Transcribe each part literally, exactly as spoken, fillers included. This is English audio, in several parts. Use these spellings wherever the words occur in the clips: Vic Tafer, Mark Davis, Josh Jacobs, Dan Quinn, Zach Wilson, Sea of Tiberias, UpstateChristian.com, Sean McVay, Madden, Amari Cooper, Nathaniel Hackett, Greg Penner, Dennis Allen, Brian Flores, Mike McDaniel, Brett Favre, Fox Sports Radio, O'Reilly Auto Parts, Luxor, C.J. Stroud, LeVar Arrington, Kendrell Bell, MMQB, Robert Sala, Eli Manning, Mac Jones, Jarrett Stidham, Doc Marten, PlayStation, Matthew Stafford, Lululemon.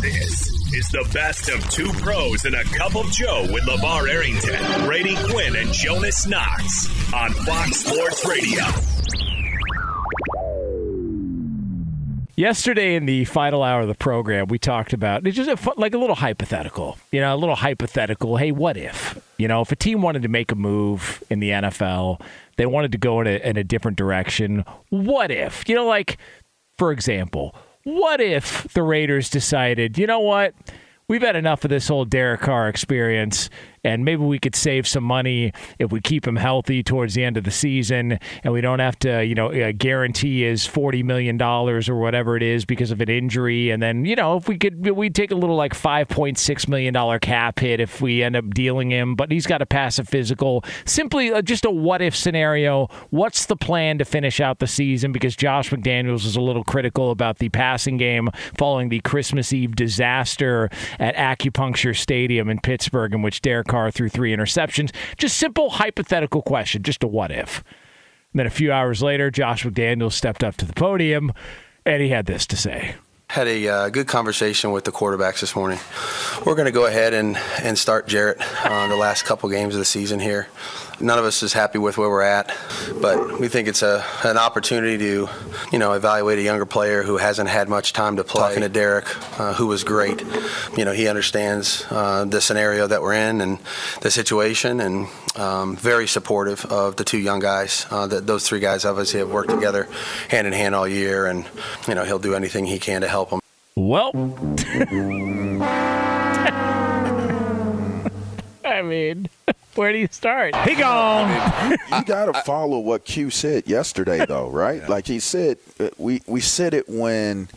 This is the best of two pros and a cup of Joe with LeVar Arrington, Brady Quinn, and Jonas Knox on Fox Sports Radio. Yesterday in the final hour of the program, we talked about it's just a, like a little hypothetical, you know, a little hypothetical. Hey, what if, you know, if a team wanted to make a move in the N F L, they wanted to go in a, in a different direction. What if, you know, like, for example, what if the Raiders decided, you know what, we've had enough of this whole Derek Carr experience, and maybe we could save some money if we keep him healthy towards the end of the season, and we don't have to, you know, guarantee his forty million dollars or whatever it is because of an injury. And then, you know, if we could, we'd take a little like five point six million dollars cap hit if we end up dealing him, but he's got to pass a physical. Simply just a what-if scenario. What's the plan to finish out the season? Because Josh McDaniels was a little critical about the passing game following the Christmas Eve disaster at Acupuncture Stadium in Pittsburgh, in which Derek Carr threw three interceptions. Just simple hypothetical question, just a what if. And then a few hours later, Josh McDaniels stepped up to the podium, and he had this to say. Had a uh, good conversation with the quarterbacks this morning. We're going to go ahead and, and start Jarrett uh, the last couple games of the season here. None of us is happy with where we're at, but we think it's a an opportunity to, you know, evaluate a younger player who hasn't had much time to play. Talking to Derek, uh, who was great, you know, he understands uh, the scenario that we're in and the situation, and um, very supportive of the two young guys. Uh, that those three guys obviously have worked together hand in hand all year, and you know he'll do anything he can to help them. Well, I mean. Where do you start? He gone. I mean, you got to follow what Q said yesterday, though, right? Yeah. Like he said, we, we said it when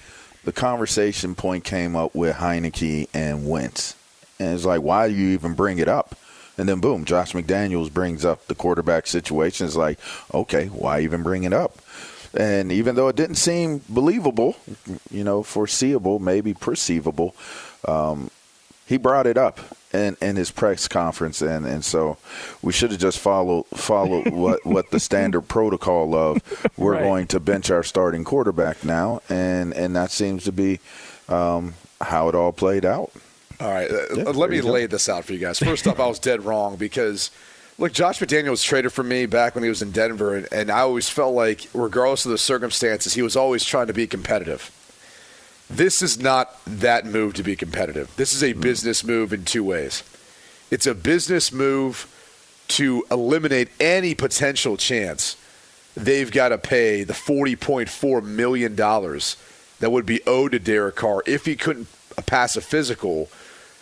the conversation point came up with Heineke and Wentz. And it's like, why do you even bring it up? And then, boom, Josh McDaniels brings up the quarterback situation. It's like, okay, why even bring it up? And even though it didn't seem believable, you know, foreseeable, maybe perceivable, um, he brought it up in, in his press conference, and, and so we should have just followed followed what, what the standard protocol of we're right. going to bench our starting quarterback now, and, and that seems to be um, how it all played out. All right, yeah, let me lay this out for you guys. First off, I was dead wrong because, look, Josh McDaniels was traded for me back when he was in Denver, and, and I always felt like regardless of the circumstances, he was always trying to be competitive. This is not that move to be competitive. This is a business move in two ways. It's a business move to eliminate any potential chance they've got to pay the forty point four million dollars that would be owed to Derek Carr if he couldn't pass a physical.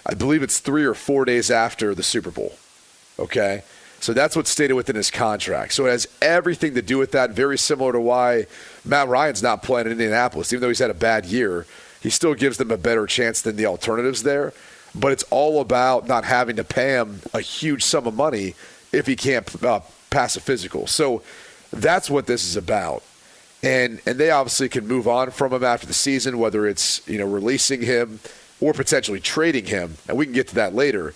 I believe it's three or four days after the Super Bowl. Okay? So that's what's stated within his contract. So it has everything to do with that, very similar to why Matt Ryan's not playing in Indianapolis. Even though he's had a bad year, he still gives them a better chance than the alternatives there. But it's all about not having to pay him a huge sum of money if he can't uh, pass a physical. So that's what this is about. And and they obviously can move on from him after the season, whether it's, you know, releasing him or potentially trading him. And we can get to that later.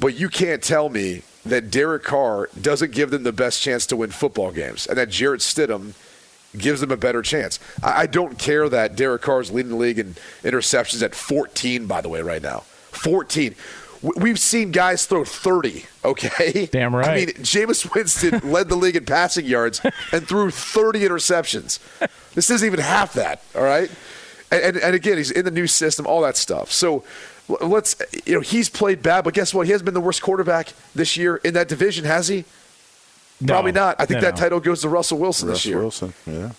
But you can't tell me that Derek Carr doesn't give them the best chance to win football games, and that Jarrett Stidham gives them a better chance. I don't care that Derek Carr is leading the league in interceptions at fourteen, by the way, right now. fourteen. We've seen guys throw thirty, okay? Damn right. I mean, Jameis Winston led the league in passing yards and threw thirty interceptions. This isn't even half that, all right? And, and, and again, he's in the new system, all that stuff. So let's, you know, he's played bad, but guess what? He hasn't been the worst quarterback this year in that division, has he? No, probably not. I think no, that no. title goes to Russell Wilson Russell this year. Russell Wilson, yeah.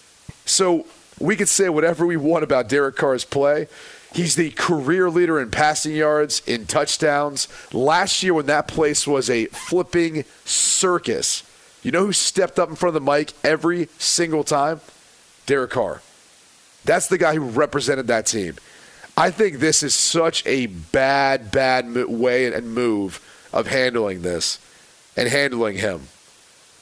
So we could say whatever we want about Derek Carr's play. He's the career leader in passing yards, in touchdowns. Last year when that place was a flipping circus, you know who stepped up in front of the mic every single time? Derek Carr. That's the guy who represented that team. I think this is such a bad, bad way and move of handling this and handling him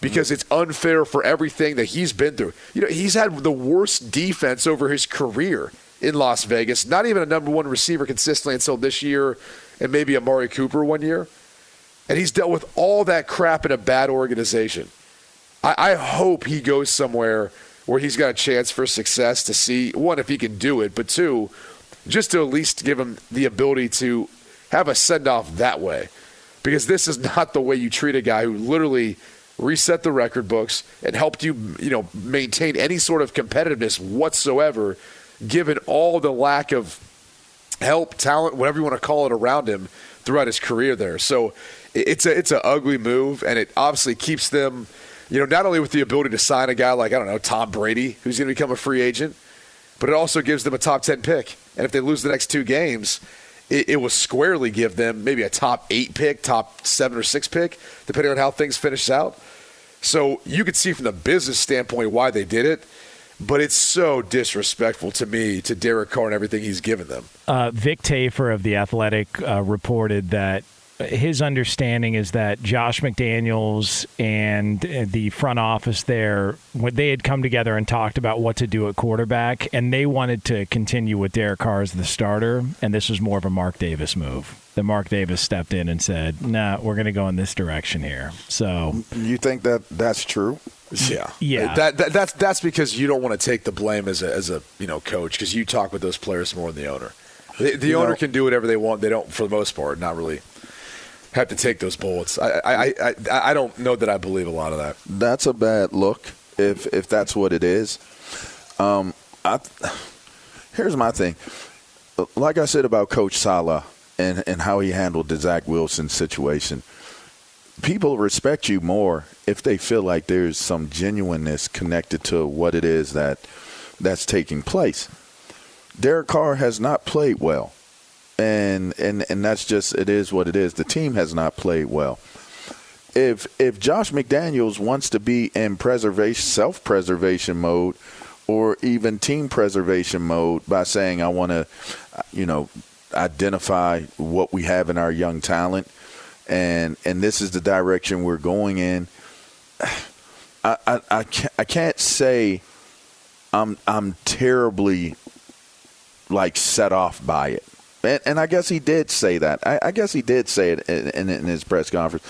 because it's unfair for everything that he's been through. You know, he's had the worst defense over his career in Las Vegas, not even a number one receiver consistently until this year and maybe Amari Cooper one year. And he's dealt with all that crap in a bad organization. I, I hope he goes somewhere where he's got a chance for success to see, one, if he can do it, but two, just to at least give him the ability to have a send-off that way. Because this is not the way you treat a guy who literally reset the record books and helped you, you know, maintain any sort of competitiveness whatsoever, given all the lack of help, talent, whatever you want to call it, around him throughout his career there. So it's a it's an ugly move, and it obviously keeps them, you know, not only with the ability to sign a guy like, I don't know, Tom Brady, who's going to become a free agent, but it also gives them a top ten pick. And if they lose the next two games, it, it will squarely give them maybe a top eight pick, top seven or six pick, depending on how things finish out. So you could see from the business standpoint why they did it. But it's so disrespectful to me, to Derek Carr and everything he's given them. Uh, Vic Tafer of The Athletic uh, reported that his understanding is that Josh McDaniels and the front office there, when they had come together and talked about what to do at quarterback, and they wanted to continue with Derek Carr as the starter, and this was more of a Mark Davis move. That Mark Davis stepped in and said, nah, we're going to go in this direction here. So you think that that's true? Yeah, yeah. That, that that's that's because you don't want to take the blame as a as a you know coach, because you talk with those players more than the owner. The, the owner know, can do whatever they want. They don't, for the most part, not really have to take those bullets. I I, I, I don't know that I believe a lot of that. That's a bad look if if that's what it is. Um, I here's my thing. Like I said about Coach Saleh and and how he handled the Zach Wilson situation. People respect you more if they feel like there's some genuineness connected to what it is that that's taking place. Derek Carr has not played well, and and and that's just it is what it is. The team has not played well. If if Josh McDaniels wants to be in preservation, self-preservation mode, or even team preservation mode by saying I want to, you know, identify what we have in our young talent. And and this is the direction we're going in. I I, I, can't, I can't say I'm I'm terribly like set off by it. And, and I guess he did say that. I, I guess he did say it in, in, in his press conference.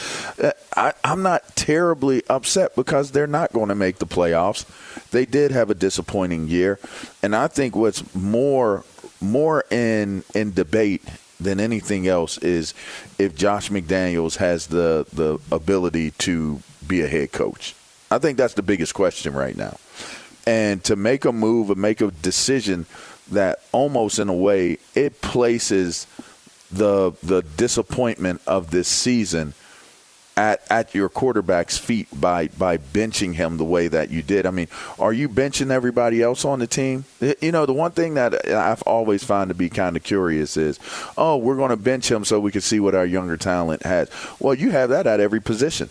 I, I'm not terribly upset because they're not going to make the playoffs. They did have a disappointing year, and I think what's more more in in debate than anything else is if Josh McDaniels has the, the ability to be a head coach. I think that's the biggest question right now. And to make a move and make a decision that almost in a way it places the the disappointment of this season at at your quarterback's feet by by benching him the way that you did. I mean, are you benching everybody else on the team? You know, the one thing that I've always found to be kind of curious is, oh, we're going to bench him so we can see what our younger talent has. Well, you have that at every position.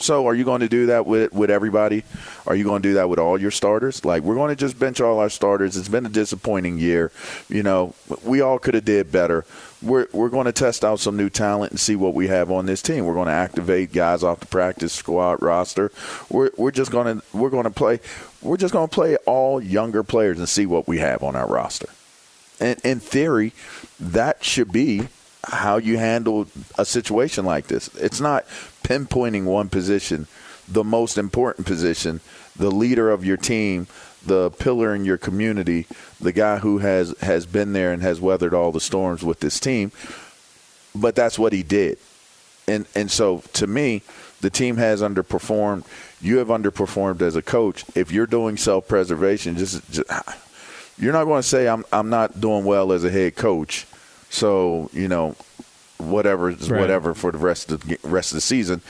So are you going to do that with, with everybody? Are you going to do that with all your starters? Like, we're going to just bench all our starters. It's been a disappointing year. You know, we all could have did better. We're we're going to test out some new talent and see what we have on this team. We're going to activate guys off the practice squad roster. We're we're just going to we're going to play we're just going to play all younger players and see what we have on our roster. And in theory, that should be how you handle a situation like this. It's not pinpointing one position, the most important position, the leader of your team, the pillar in your community, the guy who has, has been there and has weathered all the storms with this team. but that's what he did. And and so to me, the team has underperformed. You have underperformed as a coach. If you're doing self-preservation, just, just you're not going to say I'm I'm not doing well as a head coach. So, you know, whatever is right. whatever for the rest of the rest of the season.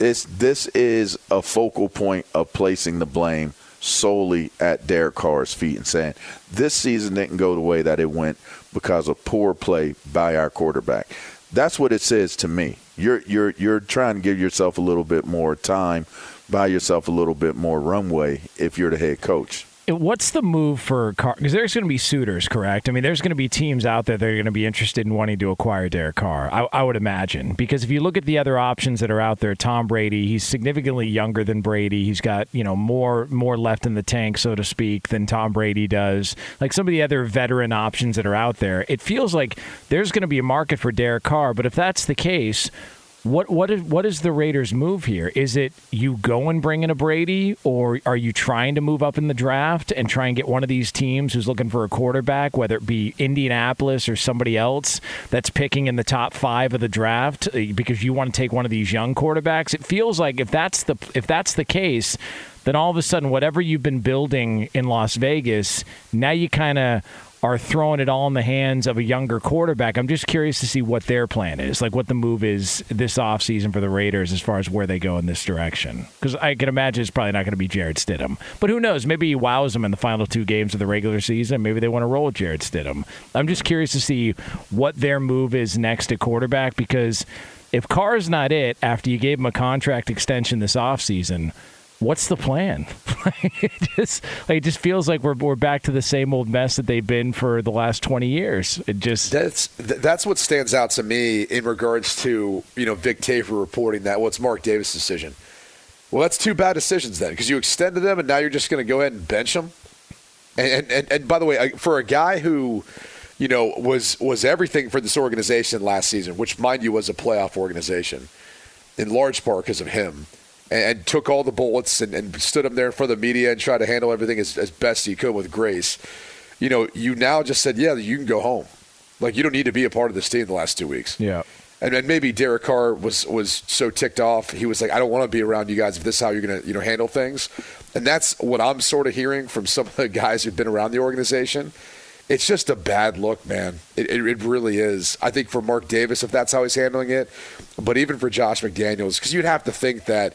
It's, this is a focal point of placing the blame solely at Derek Carr's feet and saying this season didn't go the way that it went because of poor play by our quarterback. That's what it says to me. You're you're you're trying to give yourself a little bit more time, buy yourself a little bit more runway if you're the head coach. What's the move for Carr? Because there's going to be suitors, correct? I mean, there's going to be teams out there that are going to be interested in wanting to acquire Derek Carr, I, I would imagine. Because if you look at the other options that are out there, Tom Brady, he's significantly younger than Brady. He's got, you know, more more left in the tank, so to speak, than Tom Brady does. Like some of the other veteran options that are out there, it feels like there's going to be a market for Derek Carr. But if that's the case, What what is what is the Raiders' move here? Is it you go and bring in a Brady, or are you trying to move up in the draft and try and get one of these teams who's looking for a quarterback, whether it be Indianapolis or somebody else that's picking in the top five of the draft because you want to take one of these young quarterbacks? It feels like if that's the if that's the case, then all of a sudden whatever you've been building in Las Vegas, now you kind of are throwing it all in the hands of a younger quarterback. I'm just curious to see what their plan is, like what the move is this offseason for the Raiders as far as where they go in this direction. Because I can imagine it's probably not going to be Jarrett Stidham. But who knows? Maybe he wows them in the final two games of the regular season. Maybe they want to roll Jarrett Stidham. I'm just curious to see what their move is next at quarterback, because if Carr's not it after you gave him a contract extension this offseason, what's the plan? it, just, like, it just feels like we're we're back to the same old mess that they've been for the last twenty years. It just that's that's what stands out to me in regards to, you know, Vic Tafer reporting that what's well, Mark Davis' decision. Well, that's two bad decisions then, because you extended them and now you're just going to go ahead and bench them. And, and and by the way, for a guy who, you know, was was everything for this organization last season, which mind you was a playoff organization, in large part because of him. And took all the bullets and, and stood him there in front of the media and tried to handle everything as, as best he could with grace. You know, you now just said, yeah, you can go home. Like, you don't need to be a part of this team the last two weeks. Yeah. And, and maybe Derek Carr was, was so ticked off. He was like, I don't want to be around you guys if this is how you're going to, you know, handle things. And that's what I'm sort of hearing from some of the guys who've been around the organization. It's just a bad look, man. It, it it really is. I think for Mark Davis, if that's how he's handling it, but even for Josh McDaniels, because you'd have to think that,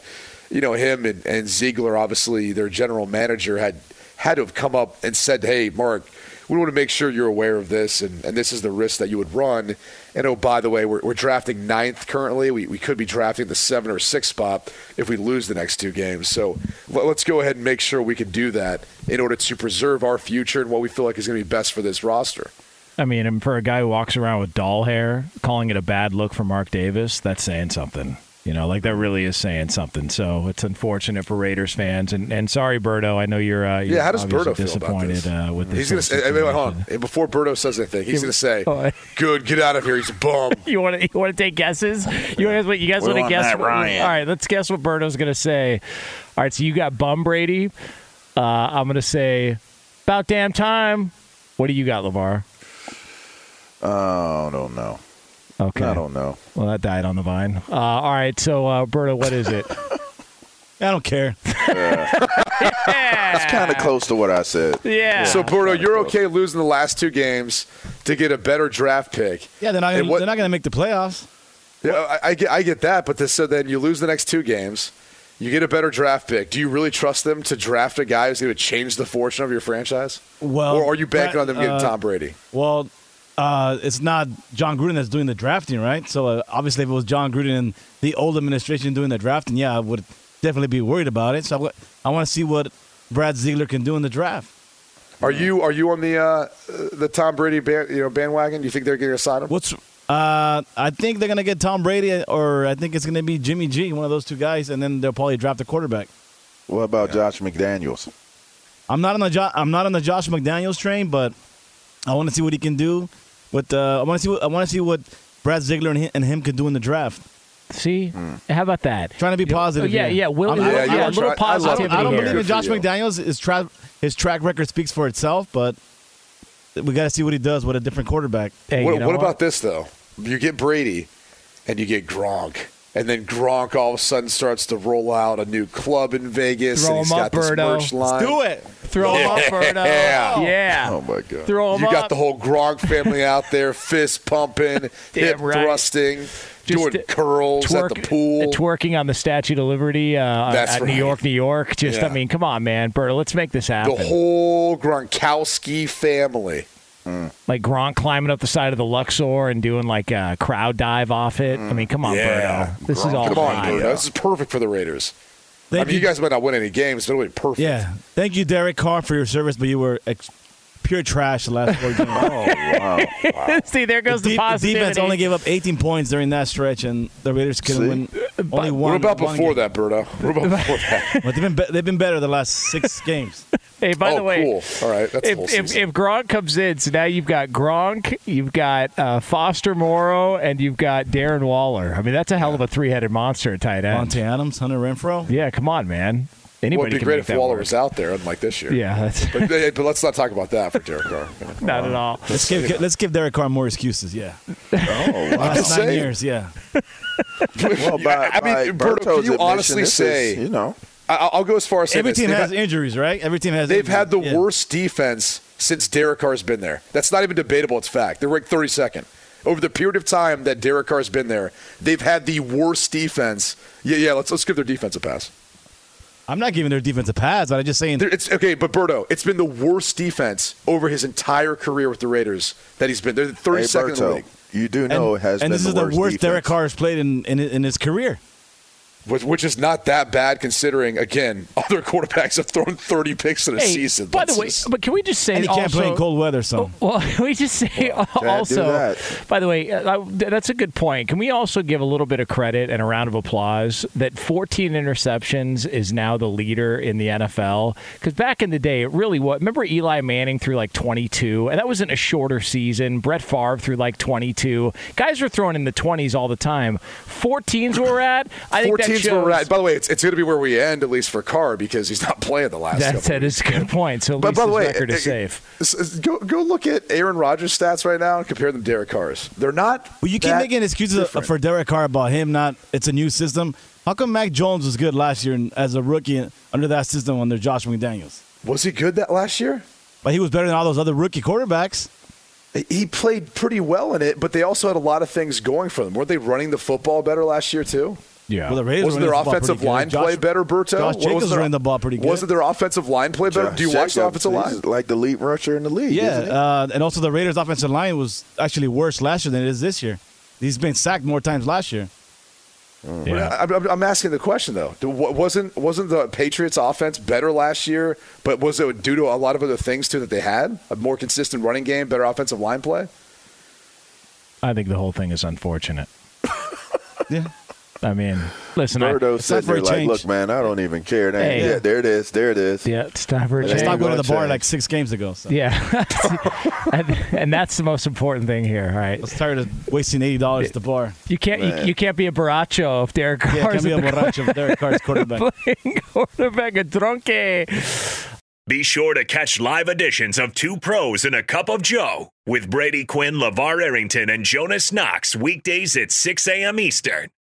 you know, him and, and Ziegler, obviously their general manager, had had to have come up and said, hey, Mark, we want to make sure you're aware of this, and, and this is the risk that you would run. And, oh, by the way, we're, we're drafting ninth currently. We, we could be drafting the seven or six spot if we lose the next two games. So let's go ahead and make sure we can do that in order to preserve our future and what we feel like is going to be best for this roster. I mean, and for a guy who walks around with doll hair, calling it a bad look for Mark Davis, that's saying something. You know, like that really is saying something. So it's unfortunate for Raiders fans, and and sorry, Berto. I know you're. Uh, you're yeah, how does Berto feel about this? Uh, with this he's gonna say, I mean, hold on. Before Berto says anything, he's gonna say, "Good, get out of here. He's a bum." you want to you want to take guesses? You guys, what you guys want to guess? That, what, Ryan. All right, let's guess what Berto's gonna say. All right, so you got bum Brady. Uh, I'm gonna say, about damn time. What do you got, LeVar? Oh, I don't know. Okay. I don't know. Well, that died on the vine. Uh, all right, so, uh, Berta, what is it? I don't care. Yeah. Yeah. That's kind of close to what I said. Yeah. So, Berto, you're close. Okay losing the last two games to get a better draft pick. Yeah, they're not going to make the playoffs. Yeah, I, I, get, I get that, but this, so then you lose the next two games. You get a better draft pick. Do you really trust them to draft a guy who's going to change the fortune of your franchise? Well, or are you banking but, on them getting uh, Tom Brady? Well, Uh, it's not John Gruden that's doing the drafting, right? So, uh, obviously, if it was John Gruden and the old administration doing the drafting, yeah, I would definitely be worried about it. So, I, w- I want to see what Brad Ziegler can do in the draft. Are you are you on the uh, the Tom Brady band, you know, bandwagon? Do you think they're going to sign him? What's, uh, I think they're going to get Tom Brady, or I think it's going to be Jimmy G, one of those two guys, and then they'll probably draft a quarterback. What about yeah. Josh McDaniels? I'm not on the jo- I'm not on the Josh McDaniels train, but I want to see what he can do. But uh, I want to see what I want to see what Brad Ziegler and him, and him could do in the draft. See, mm. how about that? Trying to be positive. Yeah, yeah. yeah. Will, yeah, yeah, yeah. A little positivity. I don't, I don't believe in Josh McDaniels. His track his track record speaks for itself, but we got to see what he does with a different quarterback. Hey, what you know what, what about this though? You get Brady, and you get Gronk. And then Gronk all of a sudden starts to roll out a new club in Vegas. Throw and he's him got up, this Birdo. Merch line. Let's do it. Throw yeah. him up, Birdo. Yeah. yeah. Oh, my God. Throw him you up. You got the whole Gronk family out there, fist pumping, hip right. thrusting. Just doing curls twerk, at the pool. Twerking on the Statue of Liberty uh, That's at right. New York, New York. Just, yeah. I mean, come on, man. Birdo, let's make this happen. The whole Gronkowski family. Mm. Like Gronk climbing up the side of the Luxor and doing like a crowd dive off it. Mm. I mean, come on, yeah. Birdo. This Gronk. is all Come on, Birdo. This is perfect for the Raiders. Thank I mean, you. you guys might not win any games, but it'll be perfect. Yeah. Thank you, Derek Carr, for your service, but you were ex- pure trash the last four games. Oh, wow. wow. See, there goes the, deep, the positivity. The defense only gave up eighteen points during that stretch, and the Raiders couldn't win but only one. What about one before game. that, Birdo? What about before that? Well, they've, been be- they've been better the last six games. Hey, by oh, the way, cool. All right. That's if, if, if Gronk comes in, so now you've got Gronk, you've got uh, Foster Moreau, and you've got Darren Waller. I mean, that's a hell of a three-headed monster at tight end. Monty Adams, Hunter Renfro. Yeah, come on, man. Anybody well, it'd be great if Waller work. was out there, unlike this year. Yeah, that's but, but let's not talk about that for Derek Carr. Not at all. Let's give let's give Derek Carr more excuses. Yeah. Oh, wow. Last nine years. Yeah. Well, by, I mean, Berto, you honestly say is, you know. I'll go as far as saying every team has had, injuries, right? Every team has. They've injuries. had the yeah. worst defense since Derek Carr's been there. That's not even debatable. It's fact. They're ranked thirty-second over the period of time that Derek Carr's been there. They've had the worst defense. Yeah, yeah. Let's let's give their defense a pass. I'm not giving their defense a pass, but I'm just saying. There, it's, okay, but Berto, it's been the worst defense over his entire career with the Raiders that he's been. They're the thirty-second hey, in the league. You do know and, it has and been this the is worst the worst defense. Derek Carr has played in, in in his career. Which is not that bad considering, again, other quarterbacks have thrown thirty picks in a hey, season. By That's the way, just, but can we just say and he also, can't play in cold weather, so. Well, can we just say well, also, by the way, uh, that's a good point. Can we also give a little bit of credit and a round of applause that fourteen interceptions is now the leader in the N F L? Because back in the day, it really was. Remember Eli Manning threw like twenty-two, and that wasn't a shorter season. Brett Favre threw like twenty-two. Guys were throwing in the twenties all the time. fourteens we're at, I think that's Right. By the way, it's, it's going to be where we end, at least for Carr, because he's not playing the last That's couple That's a good point. So at but least by his the way, record is it, safe. Go, go look at Aaron Rodgers' stats right now and compare them to Derek Carr's. They're not Well, you keep making excuses different. for Derek Carr about him not – it's a new system. How come Mac Jones was good last year as a rookie under that system under Josh McDaniels? Was he good that last year? But he was better than all those other rookie quarterbacks. He played pretty well in it, but they also had a lot of things going for them. Weren't they running the football better last year too? Yeah. Well, the wasn't their the offensive line Josh, play better, Berto? Josh Jacobs was their, ran the ball pretty good. Wasn't their offensive line play better? Josh Do you Jacobs, watch the offensive line? Like the lead rusher in the league. Yeah, uh, and also the Raiders' offensive line was actually worse last year than it is this year. He's been sacked more times last year. Mm. Yeah. I, I, I'm asking the question though. Wasn't wasn't the Patriots' offense better last year? But was it due to a lot of other things too that they had? A more consistent running game, better offensive line play. I think the whole thing is unfortunate. yeah. I mean, listen. Birdo sitting there like, look, man, I don't even care. Hey. Yeah, there it is. There it is. Yeah, it's time for a change. I stopped going to the bar like six games ago. So. Yeah. and, and that's the most important thing here, all right? I was tired of wasting eighty dollars at the bar. You can't you, you can't be a borracho if Derek Carr's yeah, can't be a borracho if Derek Carr's quarterback. Playing quarterback a drunke. Be sure to catch live editions of Two Pros and a Cup of Joe with Brady Quinn, LeVar Arrington, and Jonas Knox weekdays at six a.m. Eastern,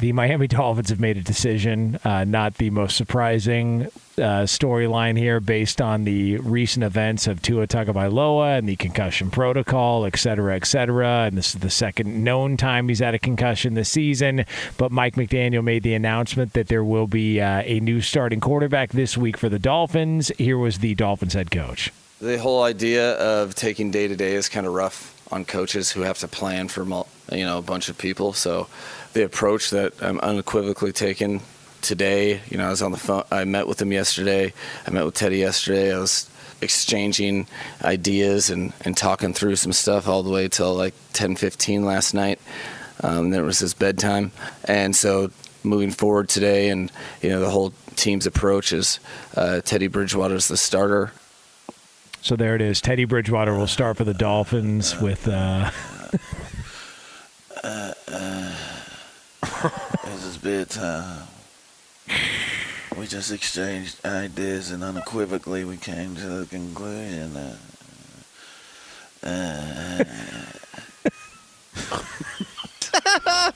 The Miami Dolphins have made a decision, uh, not the most surprising uh, storyline here based on the recent events of Tua Tagovailoa and the concussion protocol, et cetera, et cetera. And this is the second known time he's had a concussion this season. But Mike McDaniel made the announcement that there will be uh, a new starting quarterback this week for the Dolphins. Here was the Dolphins head coach. The whole idea of taking day-to-day is kind of rough on coaches who have to plan for, you know, a bunch of people. So the approach that I'm unequivocally taking today, you know, I was on the phone, I met with him yesterday, I met with Teddy yesterday, I was exchanging ideas and, and talking through some stuff all the way till like ten fifteen last night. Um, there was his bedtime. And so moving forward today, and, you know, the whole team's approach is uh, Teddy Bridgewater's the starter. So there it is. Teddy Bridgewater will start for the Dolphins uh, with... Uh... uh, uh, it's his bedtime. We just exchanged ideas, and unequivocally we came to the conclusion that... Uh, uh...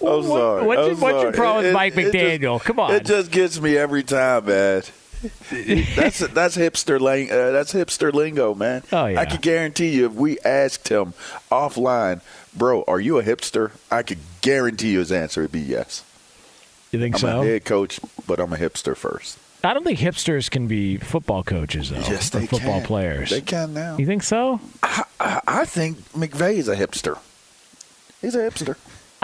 I'm sorry. What, what's, I'm your, sorry. what's your problem it, with Mike it, McDaniel? It just, Come on. It just gets me every time, man. that's that's hipster ling- uh, that's hipster lingo, man. Oh, yeah. I could guarantee you, if we asked him offline, bro, are you a hipster? I could guarantee you his answer would be yes. You think I'm so? I'm a head coach, but I'm a hipster first. I don't think hipsters can be football coaches, though. Yes, they football can. Football players. They can now. You think so? I, I, I think McVay is a hipster. He's a hipster.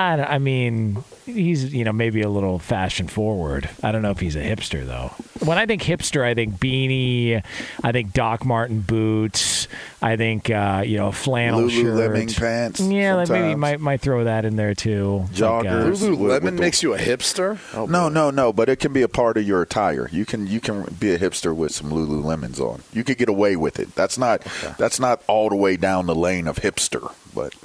I, I mean, he's, you know, maybe a little fashion forward. I don't know if he's a hipster, though. When I think hipster, I think beanie. I think Doc Marten boots. I think, uh, you know, flannel Lululemon shirt. Lululemon pants. Yeah, like maybe might might throw that in there, too. Joggers. Like, uh, Lululemon makes you a hipster? Oh, no, no, no, but it can be a part of your attire. You can you can be a hipster with some Lululemons on. You could get away with it. That's not okay. That's not all the way down the lane of hipster, but,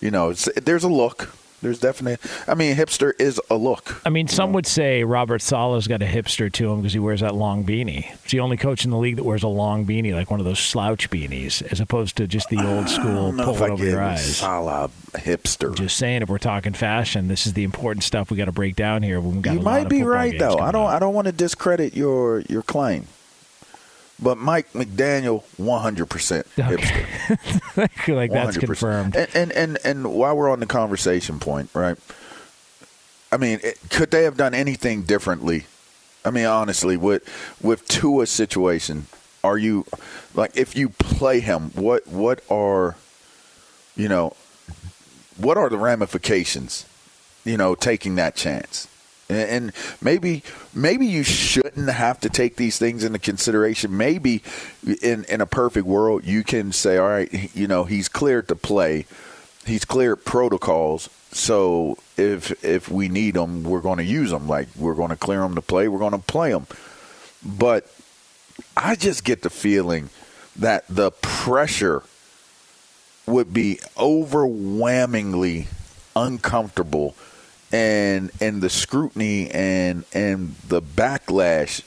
you know, it's, there's a look. There's definitely, I mean, hipster is a look. I mean, some know? would say Robert Sala's got a hipster to him because he wears that long beanie. He's the only coach in the league that wears a long beanie, like one of those slouch beanies, as opposed to just the old school pull it over your eyes. Sala hipster. Just saying, if we're talking fashion, this is the important stuff we got to break down here. When we got you a might lot be of right, though. I don't. Out. I don't want to discredit your your claim, But Mike McDaniel, one hundred percent hipster. Okay. I feel like that's one hundred percent confirmed. And, and, and, and while we're on the conversation point, right, I mean, it, could they have done anything differently? I mean, honestly, with with Tua's situation, are you – like, if you play him, what what are, you know, what are the ramifications, you know, taking that chance? And maybe maybe you shouldn't have to take these things into consideration. Maybe in, in a perfect world you can say, all right, you know, he's cleared to play. He's cleared protocols. So if if we need him, we're going to use him. Like, we're going to clear him to play. We're going to play him. But I just get the feeling that the pressure would be overwhelmingly uncomfortable. And and the scrutiny and and the backlash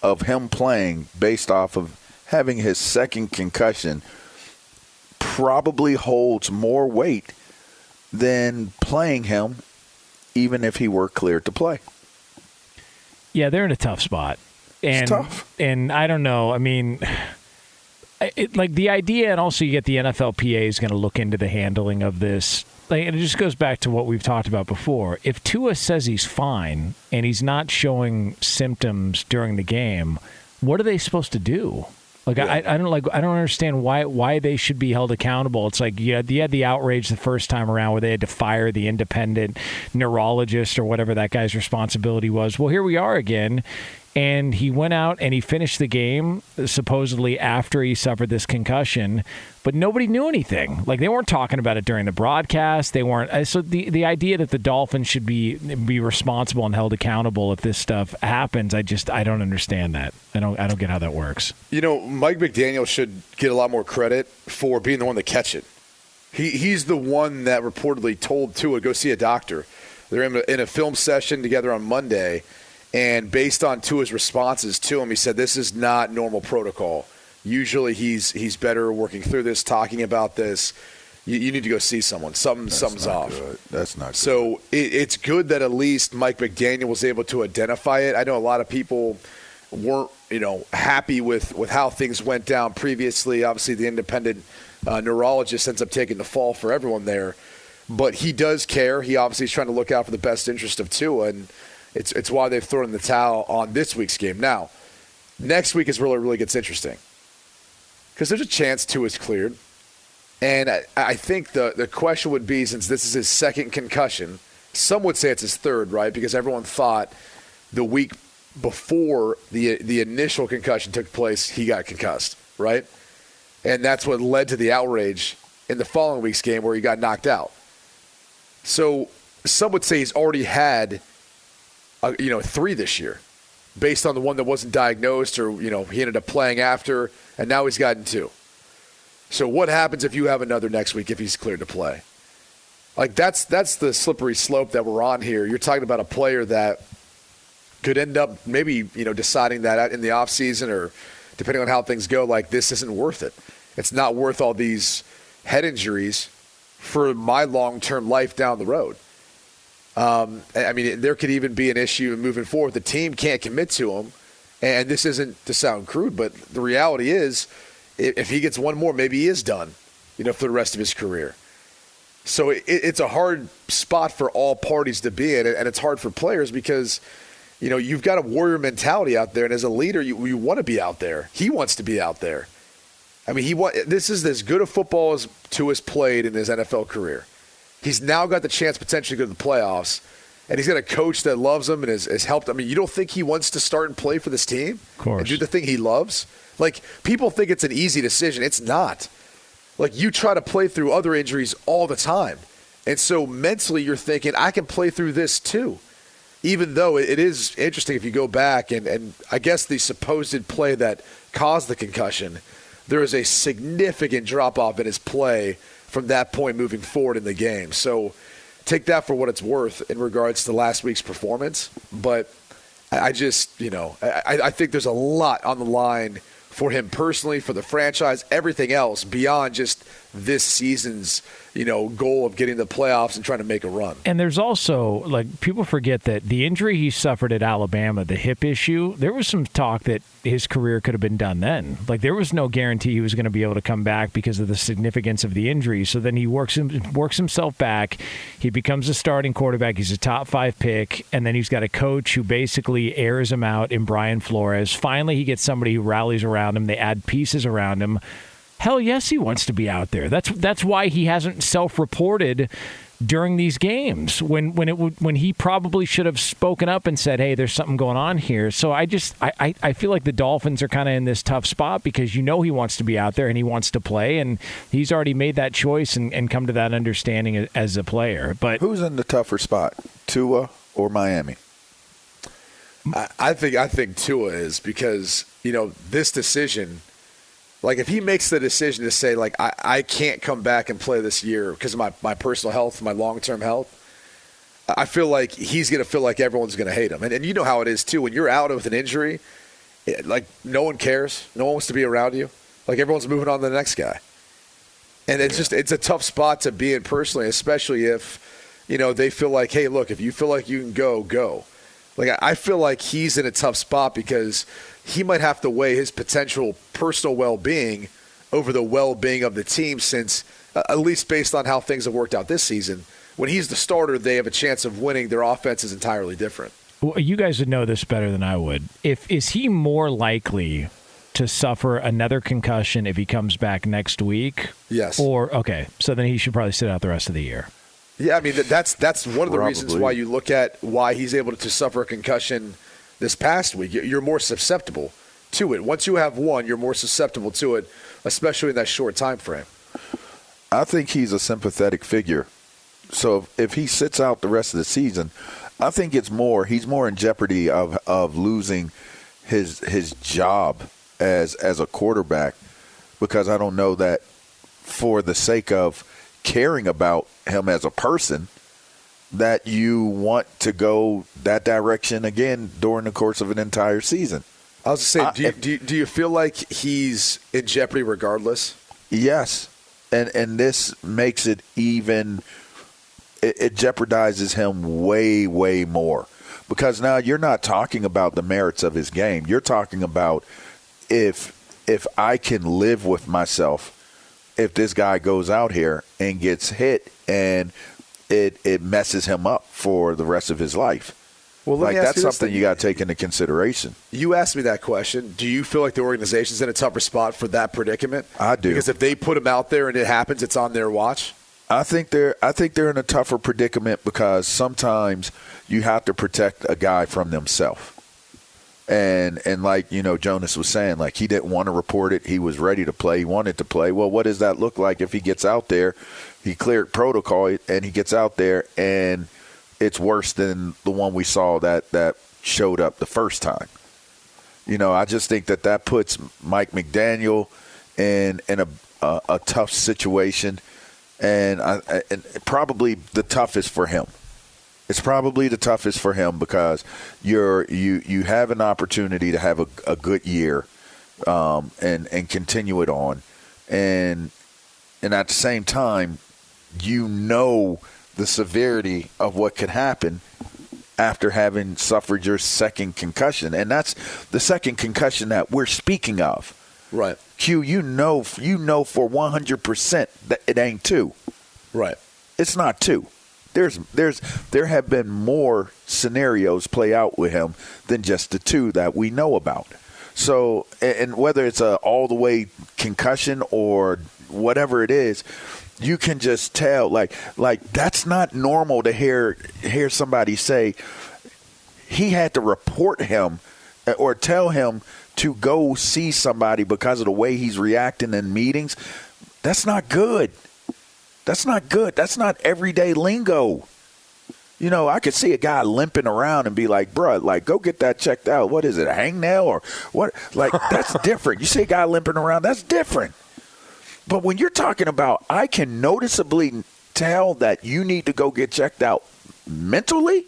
of him playing based off of having his second concussion probably holds more weight than playing him, even if he were cleared to play. Yeah, they're in a tough spot. And, it's tough. And I don't know. I mean, it, like the idea, and also you get the N F L P A is going to look into the handling of this. Like, and it just goes back to what we've talked about before. If Tua says he's fine and he's not showing symptoms during the game, what are they supposed to do? Like, yeah. I, I don't like I don't understand why why they should be held accountable. It's like you had, you had the outrage the first time around where they had to fire the independent neurologist or whatever that guy's responsibility was. Well, here we are again. And he went out and he finished the game supposedly after he suffered this concussion, but nobody knew anything. Like, they weren't talking about it during the broadcast. They weren't. So the, the idea that the Dolphins should be be responsible and held accountable if this stuff happens, I just I don't understand that. I don't I don't get how that works. You know, Mike McDaniel should get a lot more credit for being the one to catch it. He he's the one that reportedly told Tua go see a doctor. They're in a, in a film session together on Monday. And based on Tua's responses to him, he said, this is not normal protocol. Usually he's he's better working through this, talking about this. You, you need to go see someone. Something, something's off. Good. That's not good. So it, it's good that at least Mike McDaniel was able to identify it. I know a lot of people weren't, you know, happy with, with how things went down previously. Obviously the independent uh, neurologist ends up taking the fall for everyone there. But he does care. He obviously is trying to look out for the best interest of Tua, and It's it's why they've thrown in the towel on this week's game. Now, next week is where it really gets interesting, because there's a chance Tua is cleared. And I, I think the, the question would be, since this is his second concussion, some would say it's his third, right? Because everyone thought the week before the the initial concussion took place, he got concussed, right? And that's what led to the outrage in the following week's game where he got knocked out. So some would say he's already had – Uh, you know, three this year, based on the one that wasn't diagnosed, or, you know, he ended up playing after, and now he's gotten two. So what happens if you have another next week if he's cleared to play? Like, that's that's the slippery slope that we're on here. You're talking about a player that could end up maybe, you know, deciding that in the offseason, or depending on how things go, like, this isn't worth it. It's not worth all these head injuries for my long-term life down the road. Um, I mean, there could even be an issue moving forward. The team can't commit to him, and this isn't to sound crude, but the reality is if he gets one more, maybe he is done, you know, for the rest of his career. So it, it's a hard spot for all parties to be in, and it's hard for players because, you know, you've got a warrior mentality out there, and as a leader, you, you want to be out there. He wants to be out there. I mean, he wa- this is as good a football as Tua has played in his N F L career. He's now got the chance potentially to go to the playoffs, and he's got a coach that loves him and has, has helped. I mean, you don't think he wants to start and play for this team? Of course. And do the thing he loves? Like, people think it's an easy decision. It's not. Like, you try to play through other injuries all the time. And so mentally you're thinking, I can play through this too. Even though it is interesting if you go back and, and I guess the supposed play that caused the concussion, there is a significant drop-off in his play from that point moving forward in the game. So take that for what it's worth in regards to last week's performance. But I just, you know, I, I think there's a lot on the line for him personally, for the franchise, everything else beyond just this season's, you know, goal of getting the playoffs and trying to make a run. And there's also, like, people forget that the injury he suffered at Alabama, the hip issue, there was some talk that his career could have been done then. Like, there was no guarantee he was going to be able to come back because of the significance of the injury. So then he works works himself back. He becomes a starting quarterback. He's a top five pick. And then he's got a coach who basically airs him out in Brian Flores. Finally, he gets somebody who rallies around him. They add pieces around him. Hell yes, he wants to be out there. That's that's why he hasn't self-reported during these games when when it would, when he probably should have spoken up and said, hey, there's something going on here. So I just I, I, I feel like the Dolphins are kind of in this tough spot because, you know, he wants to be out there and he wants to play, and he's already made that choice and, and come to that understanding as a player. But who's in the tougher spot, Tua or Miami? I, I think I think Tua is because, you know, this decision. Like, if he makes the decision to say, like, I, I can't come back and play this year because of my, my personal health, my long-term health, I feel like he's going to feel like everyone's going to hate him. And, and you know how it is, too. When you're out with an injury, it, like, no one cares. No one wants to be around you. Like, everyone's moving on to the next guy. And it's just – it's a tough spot to be in personally, especially if, you know, they feel like, hey, look, if you feel like you can go, go. Like, I, I feel like he's in a tough spot because – he might have to weigh his potential personal well-being over the well-being of the team since, uh, at least based on how things have worked out this season, when he's the starter, they have a chance of winning. Their offense is entirely different. Well, you guys would know this better than I would. If is he more likely to suffer another concussion if he comes back next week? Yes. Or, okay, so then he should probably sit out the rest of the year. Yeah, I mean, that's, that's one of the probably. reasons why you look at why he's able to suffer a concussion this past week. You're more susceptible to it. Once you have one, you're more susceptible to it, especially in that short time frame. I think he's a sympathetic figure. So if he sits out the rest of the season, I think it's more he's more in jeopardy of, of losing his his job as as a quarterback, because I don't know that for the sake of caring about him as a person that you want to go that direction again during the course of an entire season. I was just saying, do you, do you, do you feel like he's in jeopardy regardless? Yes, and and this makes it even it, it jeopardizes him way, way more, because now you're not talking about the merits of his game. You're talking about if if I can live with myself if this guy goes out here and gets hit and – It it messes him up for the rest of his life. Well, like, that's something you got to take into consideration. You asked me that question. Do you feel like the organization's in a tougher spot for that predicament? I do, because if they put him out there and it happens, it's on their watch. I think they're I think they're in a tougher predicament because sometimes you have to protect a guy from themselves. And and like, you know, Jonas was saying, like, he didn't want to report it. He was ready to play. He wanted to play. Well, what does that look like if he gets out there? He cleared protocol and he gets out there and it's worse than the one we saw that, that showed up the first time. You know, I just think that that puts Mike McDaniel in in a a, a tough situation, and, I, and probably the toughest for him. It's probably the toughest for him because you're you you have an opportunity to have a, a good year, um, and and continue it on, and and at the same time, you know the severity of what could happen after having suffered your second concussion, and that's the second concussion that we're speaking of. Right, Q. You know, you know for one hundred percent that it ain't two. Right, it's not two. There's, there's, there have been more scenarios play out with him than just the two that we know about. So, and whether it's a all the way concussion or whatever it is, you can just tell. Like, like that's not normal to hear hear somebody say he had to report him or tell him to go see somebody because of the way he's reacting in meetings. That's not good. That's not good. That's not everyday lingo. You know, I could see a guy limping around and be like, bruh, like, go get that checked out. What is it, a hangnail or what? Like, that's different. You see a guy limping around, that's different. But when you're talking about, I can noticeably tell that you need to go get checked out mentally,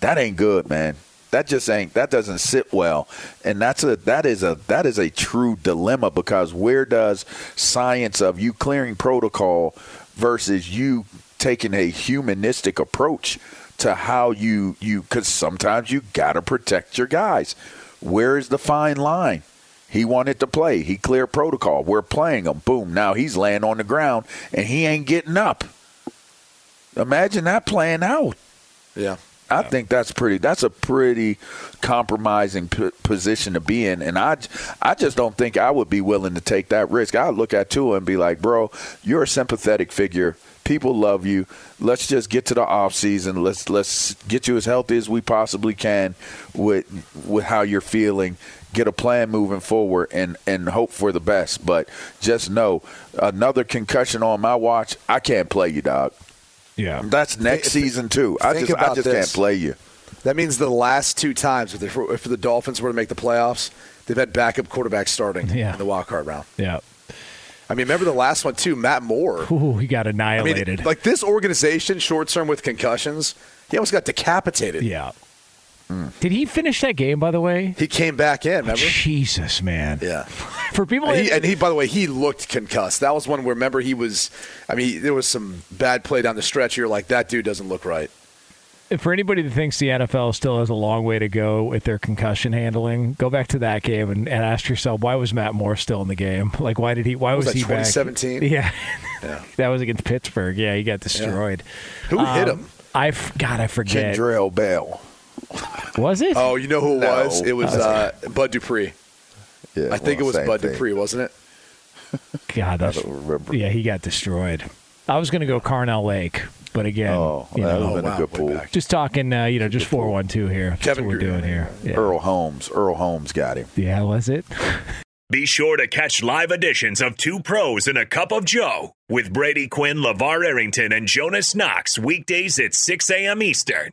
that ain't good, man. That just ain't, that doesn't sit well. And that's a, that is a, that is a true dilemma, because where does science of you clearing protocol versus you taking a humanistic approach to how you, you, cause sometimes you got to protect your guys. Where is the fine line? He wanted to play. He cleared protocol. We're playing him. Boom. Now he's laying on the ground and he ain't getting up. Imagine that playing out. Yeah. I think that's pretty. That's a pretty compromising p- position to be in, and I, I just don't think I would be willing to take that risk. I'd look at Tua and be like, "Bro, you're a sympathetic figure. People love you. Let's just get to the off season. Let's let's get you as healthy as we possibly can with with how you're feeling. Get a plan moving forward, and and hope for the best. But just know, another concussion on my watch, I can't play you, dog." Yeah, that's next think, season too. I just, I just this. can't play you. That means the last two times, if, if the Dolphins were to make the playoffs, they've had backup quarterbacks starting yeah. in the wild card round. Yeah, I mean, remember the last one too, Matt Moore. Ooh, he got annihilated. I mean, like this organization, short term with concussions, he almost got decapitated. Yeah. Mm. Did he finish that game? By the way, he came back in. Remember, oh, Jesus, man. Yeah. For people, and he, and he, by the way, he looked concussed. That was one where, remember, he was. I mean, there was some bad play down the stretch. You're like, that dude doesn't look right. For anybody that thinks the N F L still has a long way to go with their concussion handling, go back to that game and, and ask yourself, why was Matt Moore still in the game? Like, why did he? Why was, was that he twenty seventeen? Back? Yeah. Yeah. That was against Pittsburgh. Yeah, he got destroyed. Yeah. Who um, hit him? I God, I forget. Kendrell Bell. Was it? Oh, you know who it no. was? It was uh, Bud Dupree. Yeah, I think well, it was Bud thing. Dupree, wasn't it? God, that's, I don't remember. Yeah, he got destroyed. I was going to go Carnell Lake, but again, oh, you know, oh, been wow, a good pool. Just talking, uh, you know, just four one two here. That's Kevin what we're Green, doing here. Yeah. Earl Holmes. Earl Holmes got him. Yeah, was it? Be sure to catch live editions of Two Pros and a Cup of Joe with Brady Quinn, LeVar Arrington, and Jonas Knox weekdays at six a.m. Eastern,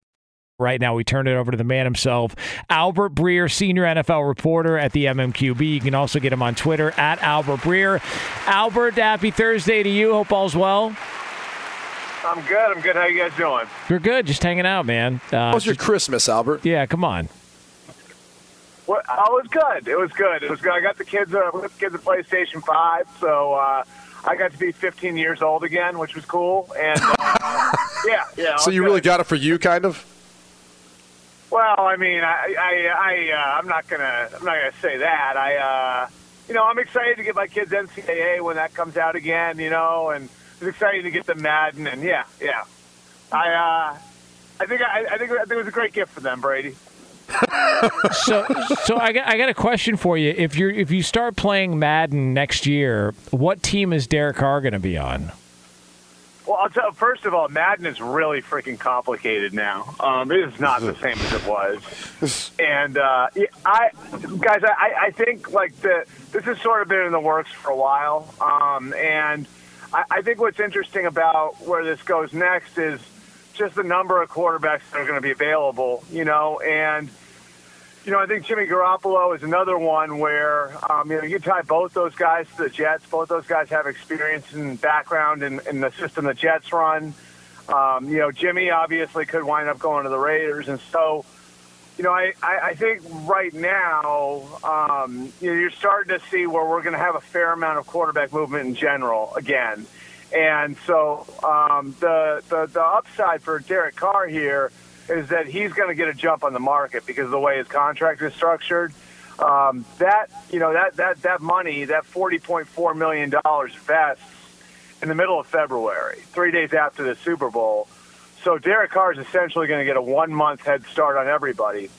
Right now, we turn it over to the man himself, Albert Breer, senior N F L reporter at the M M Q B. You can also get him on Twitter, at Albert Breer. Albert, happy Thursday to you. Hope all's well. I'm good. I'm good. How you guys doing? We're good. Just hanging out, man. Uh, How's your just, Christmas, Albert? Yeah, come on. Well, oh, it was good. It was good. It was good. I got the kids, uh, the kids at PlayStation five, so uh, I got to be fifteen years old again, which was cool. And uh, yeah, yeah. So you good. Really got it for you, kind of? Well, I mean, I, I, I, uh, I'm not gonna, I'm not gonna say that. I, uh, you know, I'm excited to get my kids N C double A when that comes out again. You know, and it's exciting to get them Madden, and yeah, yeah. I, uh, I think, I, I think, I think it was a great gift for them, Brady. so, so I got, I got a question for you. If you, if you start playing Madden next year, what team is Derek Carr going to be on? Well, I'll tell you, first of all, Madden is really freaking complicated now. Um, it is not the same as it was. And, uh, I, guys, I, I think, like, the, this has sort of been in the works for a while. Um, and I, I think what's interesting about where this goes next is just the number of quarterbacks that are going to be available, you know. And, you know, I think Jimmy Garoppolo is another one where, um, you know, you tie both those guys to the Jets. Both those guys have experience and background in, in the system the Jets run. Um, you know, Jimmy obviously could wind up going to the Raiders. And so, you know, I, I, I think right now um, you know, you're starting to see where we're going to have a fair amount of quarterback movement in general again. And so um, the, the the upside for Derek Carr here is that he's going to get a jump on the market because of the way his contract is structured. Um, that you know that that that money, that forty point four million dollars vests in the middle of February, three days after the Super Bowl. So Derek Carr is essentially going to get a one-month head start on everybody.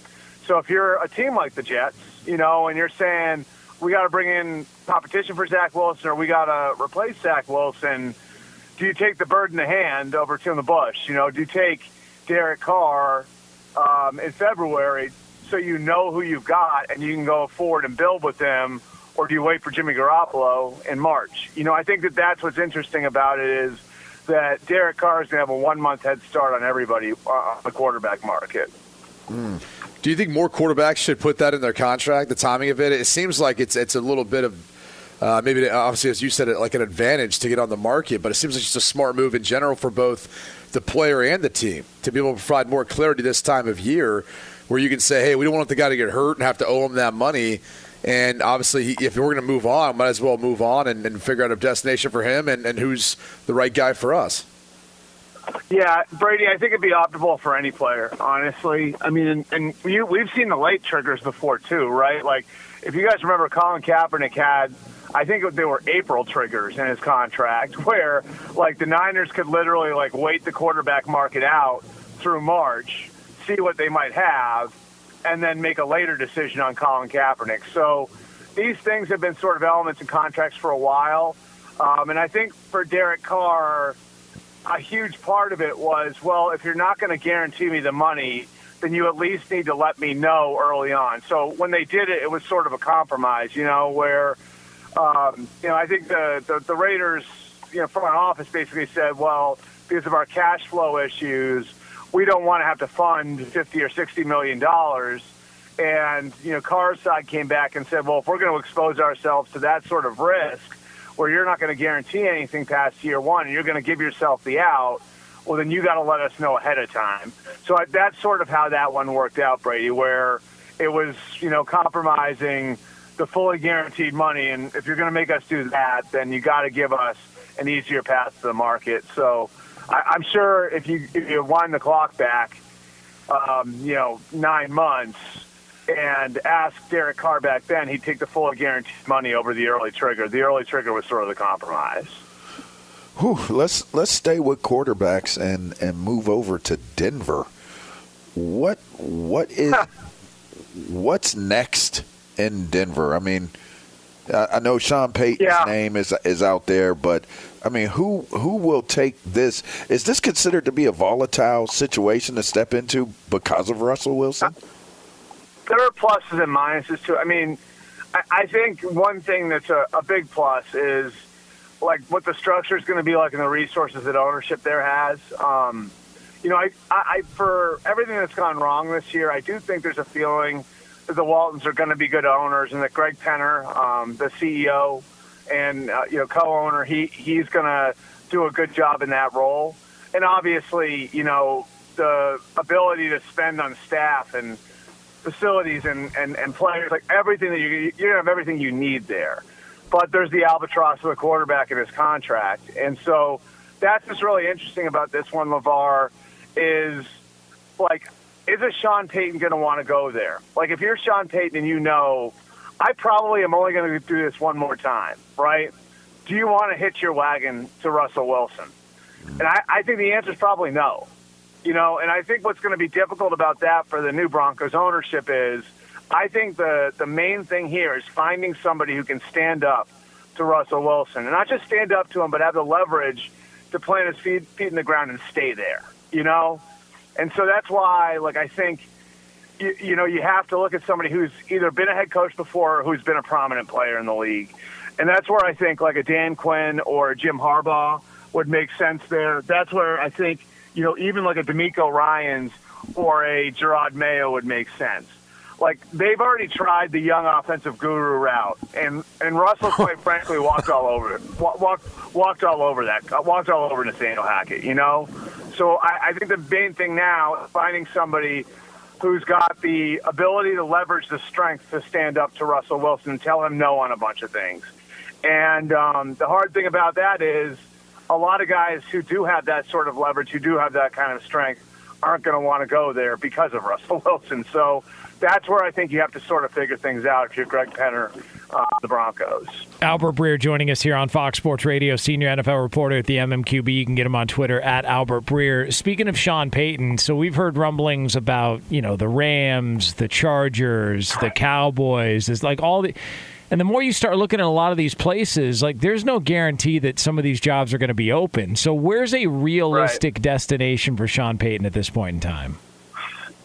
So if you're a team like the Jets, you know, and you're saying we got to bring in competition for Zach Wilson or we got to replace Zach Wilson, do you take the bird in the hand over Tim the Bush? You know, do you take Derek Carr um, in February so you know who you've got and you can go forward and build with them, or do you wait for Jimmy Garoppolo in March? You know, I think that that's what's interesting about it is that Derek Carr is going to have a one-month head start on everybody on the quarterback market. Mm. Do you think more quarterbacks should put that in their contract, the timing of it? It seems like it's it's a little bit of Uh, maybe, obviously, as you said, it like an advantage to get on the market, but it seems like just a smart move in general for both the player and the team to be able to provide more clarity this time of year where you can say, hey, we don't want the guy to get hurt and have to owe him that money. And obviously, he, if we're going to move on, might as well move on and, and figure out a destination for him and, and who's the right guy for us. Yeah, Brady, I think it'd be optimal for any player, honestly. I mean, and, and you, we've seen the late triggers before, too, right? Like, if you guys remember, Colin Kaepernick had, I think they were April triggers in his contract where, like, the Niners could literally, like, wait the quarterback market out through March, see what they might have, and then make a later decision on Colin Kaepernick. So these things have been sort of elements in contracts for a while. Um, and I think for Derek Carr, a huge part of it was, well, if you're not going to guarantee me the money, then you at least need to let me know early on. So when they did it, it was sort of a compromise, you know, where, um, you know, I think the, the, the Raiders, you know, front office basically said, well, because of our cash flow issues, we don't want to have to fund fifty or sixty million dollars. And, you know, Carr's side came back and said, well, if we're going to expose ourselves to that sort of risk where you're not going to guarantee anything past year one and you're going to give yourself the out, well, then you got to let us know ahead of time. So that's sort of how that one worked out, Brady, where it was, you know, compromising the fully guaranteed money. And if you're going to make us do that, then you got to give us an easier path to the market. So I, I'm sure if you, if you wind the clock back, um, you know, nine months and ask Derek Carr back then, he'd take the fully guaranteed money over the early trigger. The early trigger was sort of the compromise. Whew, let's let's stay with quarterbacks and, and move over to Denver. What what is what's next in Denver? I mean, I, I know Sean Payton's yeah. name is is out there, but I mean, who who will take this? Is this considered to be a volatile situation to step into because of Russell Wilson? There are pluses and minuses to it. I mean, I, I think one thing that's a, a big plus is, like, what the structure is going to be like and the resources that ownership there has. Um, you know, I, I, I for everything that's gone wrong this year, I do think there's a feeling that the Waltons are going to be good owners and that Greg Penner, um, the C E O and, uh, you know, co-owner, he, he's going to do a good job in that role. And obviously, you know, the ability to spend on staff and facilities and, and, and players, like everything that you, you have everything you need there. But there's the albatross of the quarterback in his contract. And so that's what's really interesting about this one, LeVar, is, like, is a Sean Payton going to want to go there? Like, if you're Sean Payton and you know, I probably am only going to do this one more time, right? Do you want to hitch your wagon to Russell Wilson? And I, I think the answer is probably no. You know, and I think what's going to be difficult about that for the new Broncos ownership is, I think the, the main thing here is finding somebody who can stand up to Russell Wilson. And not just stand up to him, but have the leverage to plant his feet, feet in the ground and stay there, you know? And so that's why, like, I think, you, you know, you have to look at somebody who's either been a head coach before or who's been a prominent player in the league. And that's where I think, like, a Dan Quinn or a Jim Harbaugh would make sense there. That's where I think, you know, even like a DeMeco Ryans or a Gerard Mayo would make sense. Like, they've already tried the young offensive guru route, and, and Russell, quite frankly, walked all over it. Walked walked all over that. Walked all over Nathaniel Hackett, you know. So I, I think the main thing now is finding somebody who's got the ability to leverage the strength to stand up to Russell Wilson and tell him no on a bunch of things. And um, the hard thing about that is a lot of guys who do have that sort of leverage, who do have that kind of strength, aren't going to want to go there because of Russell Wilson. So that's where I think you have to sort of figure things out if you're Greg Penner, uh, the Broncos. Albert Breer joining us here on Fox Sports Radio, senior N F L reporter at the M M Q B. You can get him on Twitter at Albert Breer. Speaking of Sean Payton, so we've heard rumblings about, you know, the Rams, the Chargers, the Cowboys. It's like all the... And the more you start looking at a lot of these places, like, there's no guarantee that some of these jobs are going to be open. So where's a realistic right. destination for Sean Payton at this point in time?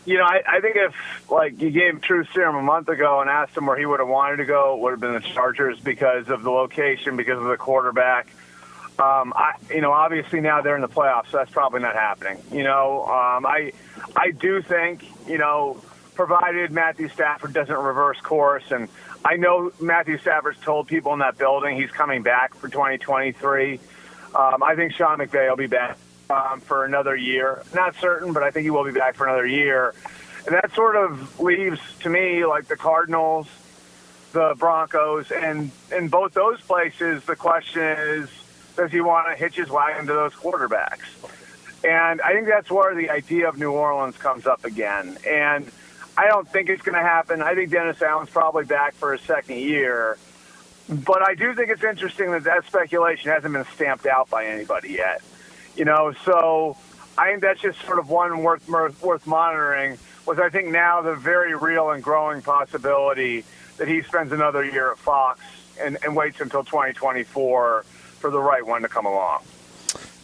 You know, I, I think if, like, you gave him truth serum a month ago and asked him where he would have wanted to go, it would have been the Chargers because of the location, because of the quarterback. Um, I, you know, obviously now they're in the playoffs, so that's probably not happening. You know, um, I, I do think, you know, provided Matthew Stafford doesn't reverse course, and I know Matthew Stafford's told people in that building he's coming back for twenty twenty-three. Um, I think Sean McVay will be back um, for another year. Not certain, but I think he will be back for another year. And that sort of leaves, to me, like the Cardinals, the Broncos, and in both those places, the question is, does he want to hitch his wagon to those quarterbacks? And I think that's where the idea of New Orleans comes up again. And I don't think it's going to happen. I think Dennis Allen's probably back for his second yeyear. But I do think it's interesting that that speculation hasn't been stamped out by anybody yet. You know, so I think that's just sort of one worth worth monitoring, was I think now the very real and growing possibility that he spends another year at Fox and, and waits until twenty twenty-four for the right one to come along.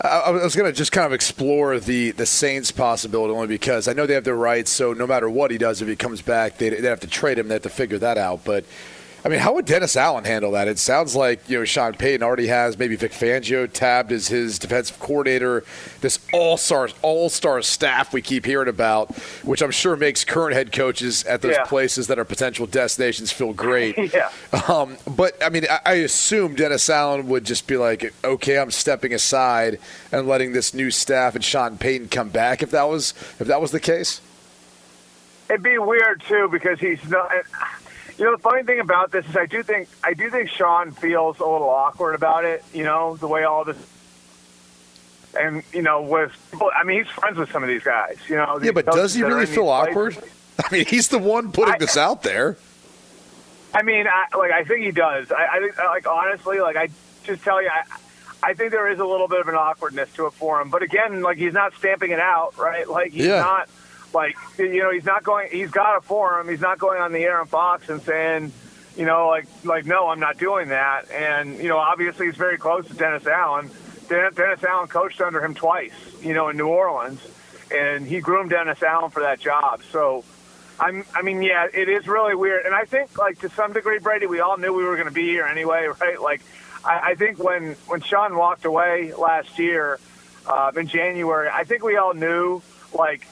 I was going to just kind of explore the, the Saints possibility only because I know they have their rights, so no matter what he does, if he comes back, they they have to trade him. They have to figure that out. But, I mean, how would Dennis Allen handle that? It sounds like, you know, Sean Payton already has maybe Vic Fangio tabbed as his defensive coordinator, this all-star all-star staff we keep hearing about, which I'm sure makes current head coaches at those yeah. places that are potential destinations feel great. yeah. Um, but, I mean, I, I assume Dennis Allen would just be like, okay, I'm stepping aside and letting this new staff and Sean Payton come back if that was, if that was the case. It'd be weird, too, because he's not – You know, the funny thing about this is I do think I do think Sean feels a little awkward about it, you know, the way all this – and, you know, with – I mean, he's friends with some of these guys, you know. Yeah, but does he really feel awkward? Places. I mean, he's the one putting I, this out there. I mean, I, like, I think he does. I, I think, like, honestly, like, I just tell you, I, I think there is a little bit of an awkwardness to it for him. But, again, like, he's not stamping it out, right? Like, he's yeah. not – Like, you know, he's not going – he's got a forum. He's not going on the air on Fox and saying, you know, like, like no, I'm not doing that. And, you know, obviously he's very close to Dennis Allen. Dennis Allen coached under him twice, you know, in New Orleans. And he groomed Dennis Allen for that job. So, I'm, I mean, yeah, it is really weird. And I think, like, to some degree, Brady, we all knew we were going to be here anyway, right? Like, I, I think when, when Sean walked away last year uh, in January, I think we all knew, like –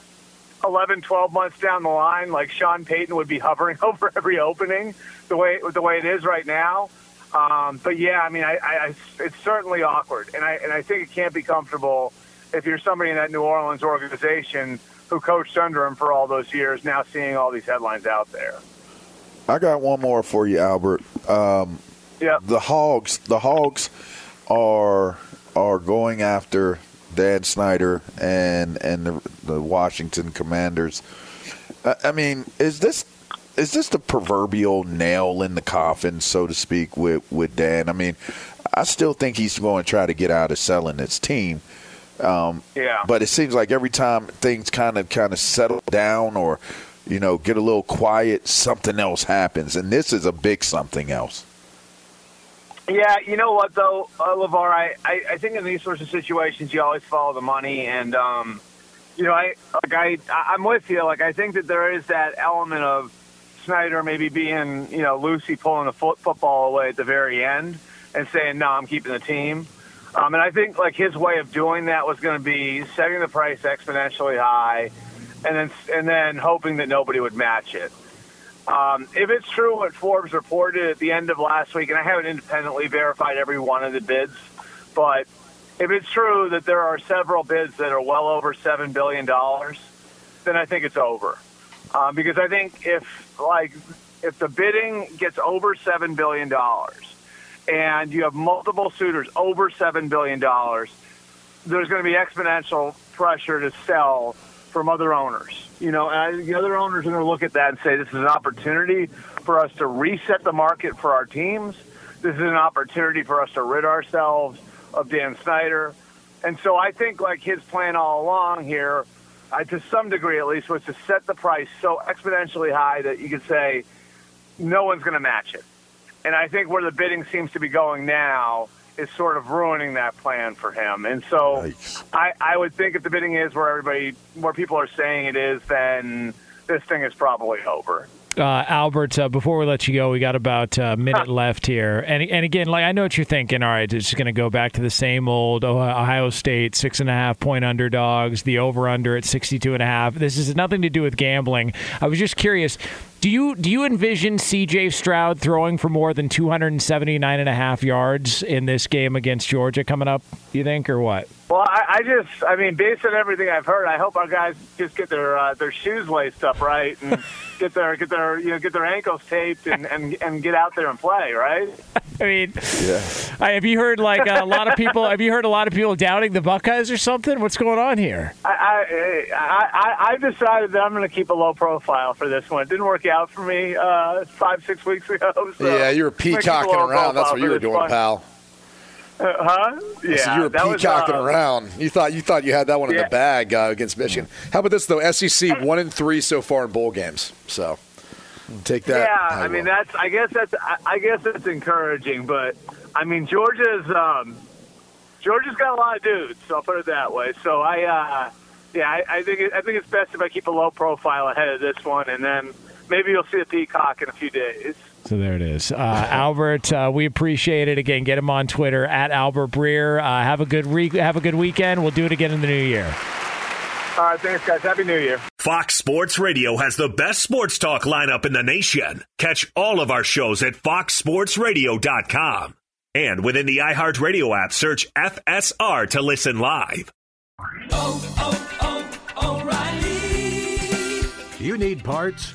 eleven, twelve months down the line, like Sean Payton would be hovering over every opening the way the way it is right now. Um, but, yeah, I mean, I, I, it's certainly awkward. And I and I think it can't be comfortable if you're somebody in that New Orleans organization who coached under him for all those years, now seeing all these headlines out there. I got one more for you, Albert. Um, yeah. The Hogs, the Hogs are are going after – Dan Snyder and and the, the Washington Commanders. I, I mean, is this is this the proverbial nail in the coffin, so to speak, with, with Dan? I mean, I still think he's going to try to get out of selling his team. Um, yeah. But it seems like every time things kind of kind of settle down or, you know, get a little quiet, something else happens, and this is a big something else. Yeah, you know what, though, uh, LeVar, I, I, I think in these sorts of situations you always follow the money. And, um, you know, I, like I, I'm with you. Like, I think that there is that element of Snyder maybe being, you know, Lucy pulling the foot, football away at the very end and saying, no, I'm keeping the team. Um, and I think, like, his way of doing that was going to be setting the price exponentially high and then, and then hoping that nobody would match it. Um, if it's true what Forbes reported at the end of last week, and I haven't independently verified every one of the bids, but if it's true that there are several bids that are well over seven billion dollars, then I think it's over. Um, because I think if, like, if the bidding gets over seven billion dollars and you have multiple suitors over seven billion dollars, there's going to be exponential pressure to sell from other owners, you know, and I think the other owners are going to look at that and say, this is an opportunity for us to reset the market for our teams. This is an opportunity for us to rid ourselves of Dan Snyder. And so I think, like, his plan all along here, I, to some degree at least, was to set the price so exponentially high that you could say no one's going to match it. And I think where the bidding seems to be going now is sort of ruining that plan for him. And so nice. I, I would think if the bidding is where everybody, where people are saying it is, then this thing is probably over. Uh, Albert, uh, before we let you go, we got about a minute left here. And and again, like, I know what you're thinking. All right, it's just going to go back to the same old Ohio State, six and a half point underdogs, the over under at sixty-two and a half. This has nothing to do with gambling. I was just curious. Do you do you envision C J. Stroud throwing for more than two seventy-nine and a half yards in this game against Georgia coming up, you think, or what? Well, I, I just, I mean, based on everything I've heard, I hope our guys just get their uh, their shoes laced up right and get their get their you know get their ankles taped and, and, and get out there and play, right? I mean, yeah. I, have you heard like a lot of people? Have you heard a lot of people doubting the Buckeyes or something? What's going on here? I I I, I decided that I'm going to keep a low profile for this one. It didn't work out. out for me uh, five, six weeks ago. So yeah, you were peacocking around. That's what you were doing, fun. pal. Uh, huh? Yeah. So you were peacocking was, uh, around. You thought you thought you had that one yeah. in the bag uh, against Michigan. How about this, though? S E C one and three so far in bowl games. So take that. Yeah, I, I mean, that's. I guess that's. I guess that's encouraging. But I mean, Georgia's. Um, Georgia's got a lot of dudes, so I'll put it that way. So I, uh, yeah, I, I think it, I think it's best if I keep a low profile ahead of this one, and then maybe you'll see a peacock in a few days. So there it is. Uh, Albert, uh, we appreciate it. Again, get him on Twitter, at Albert Breer. Uh, have a good re- have a good weekend. We'll do it again in the new year. All right, thanks, guys. Happy New Year. Fox Sports Radio has the best sports talk lineup in the nation. Catch all of our shows at fox sports radio dot com. And within the iHeartRadio app, search F S R to listen live. Oh, oh, oh, O'Reilly. You need parts?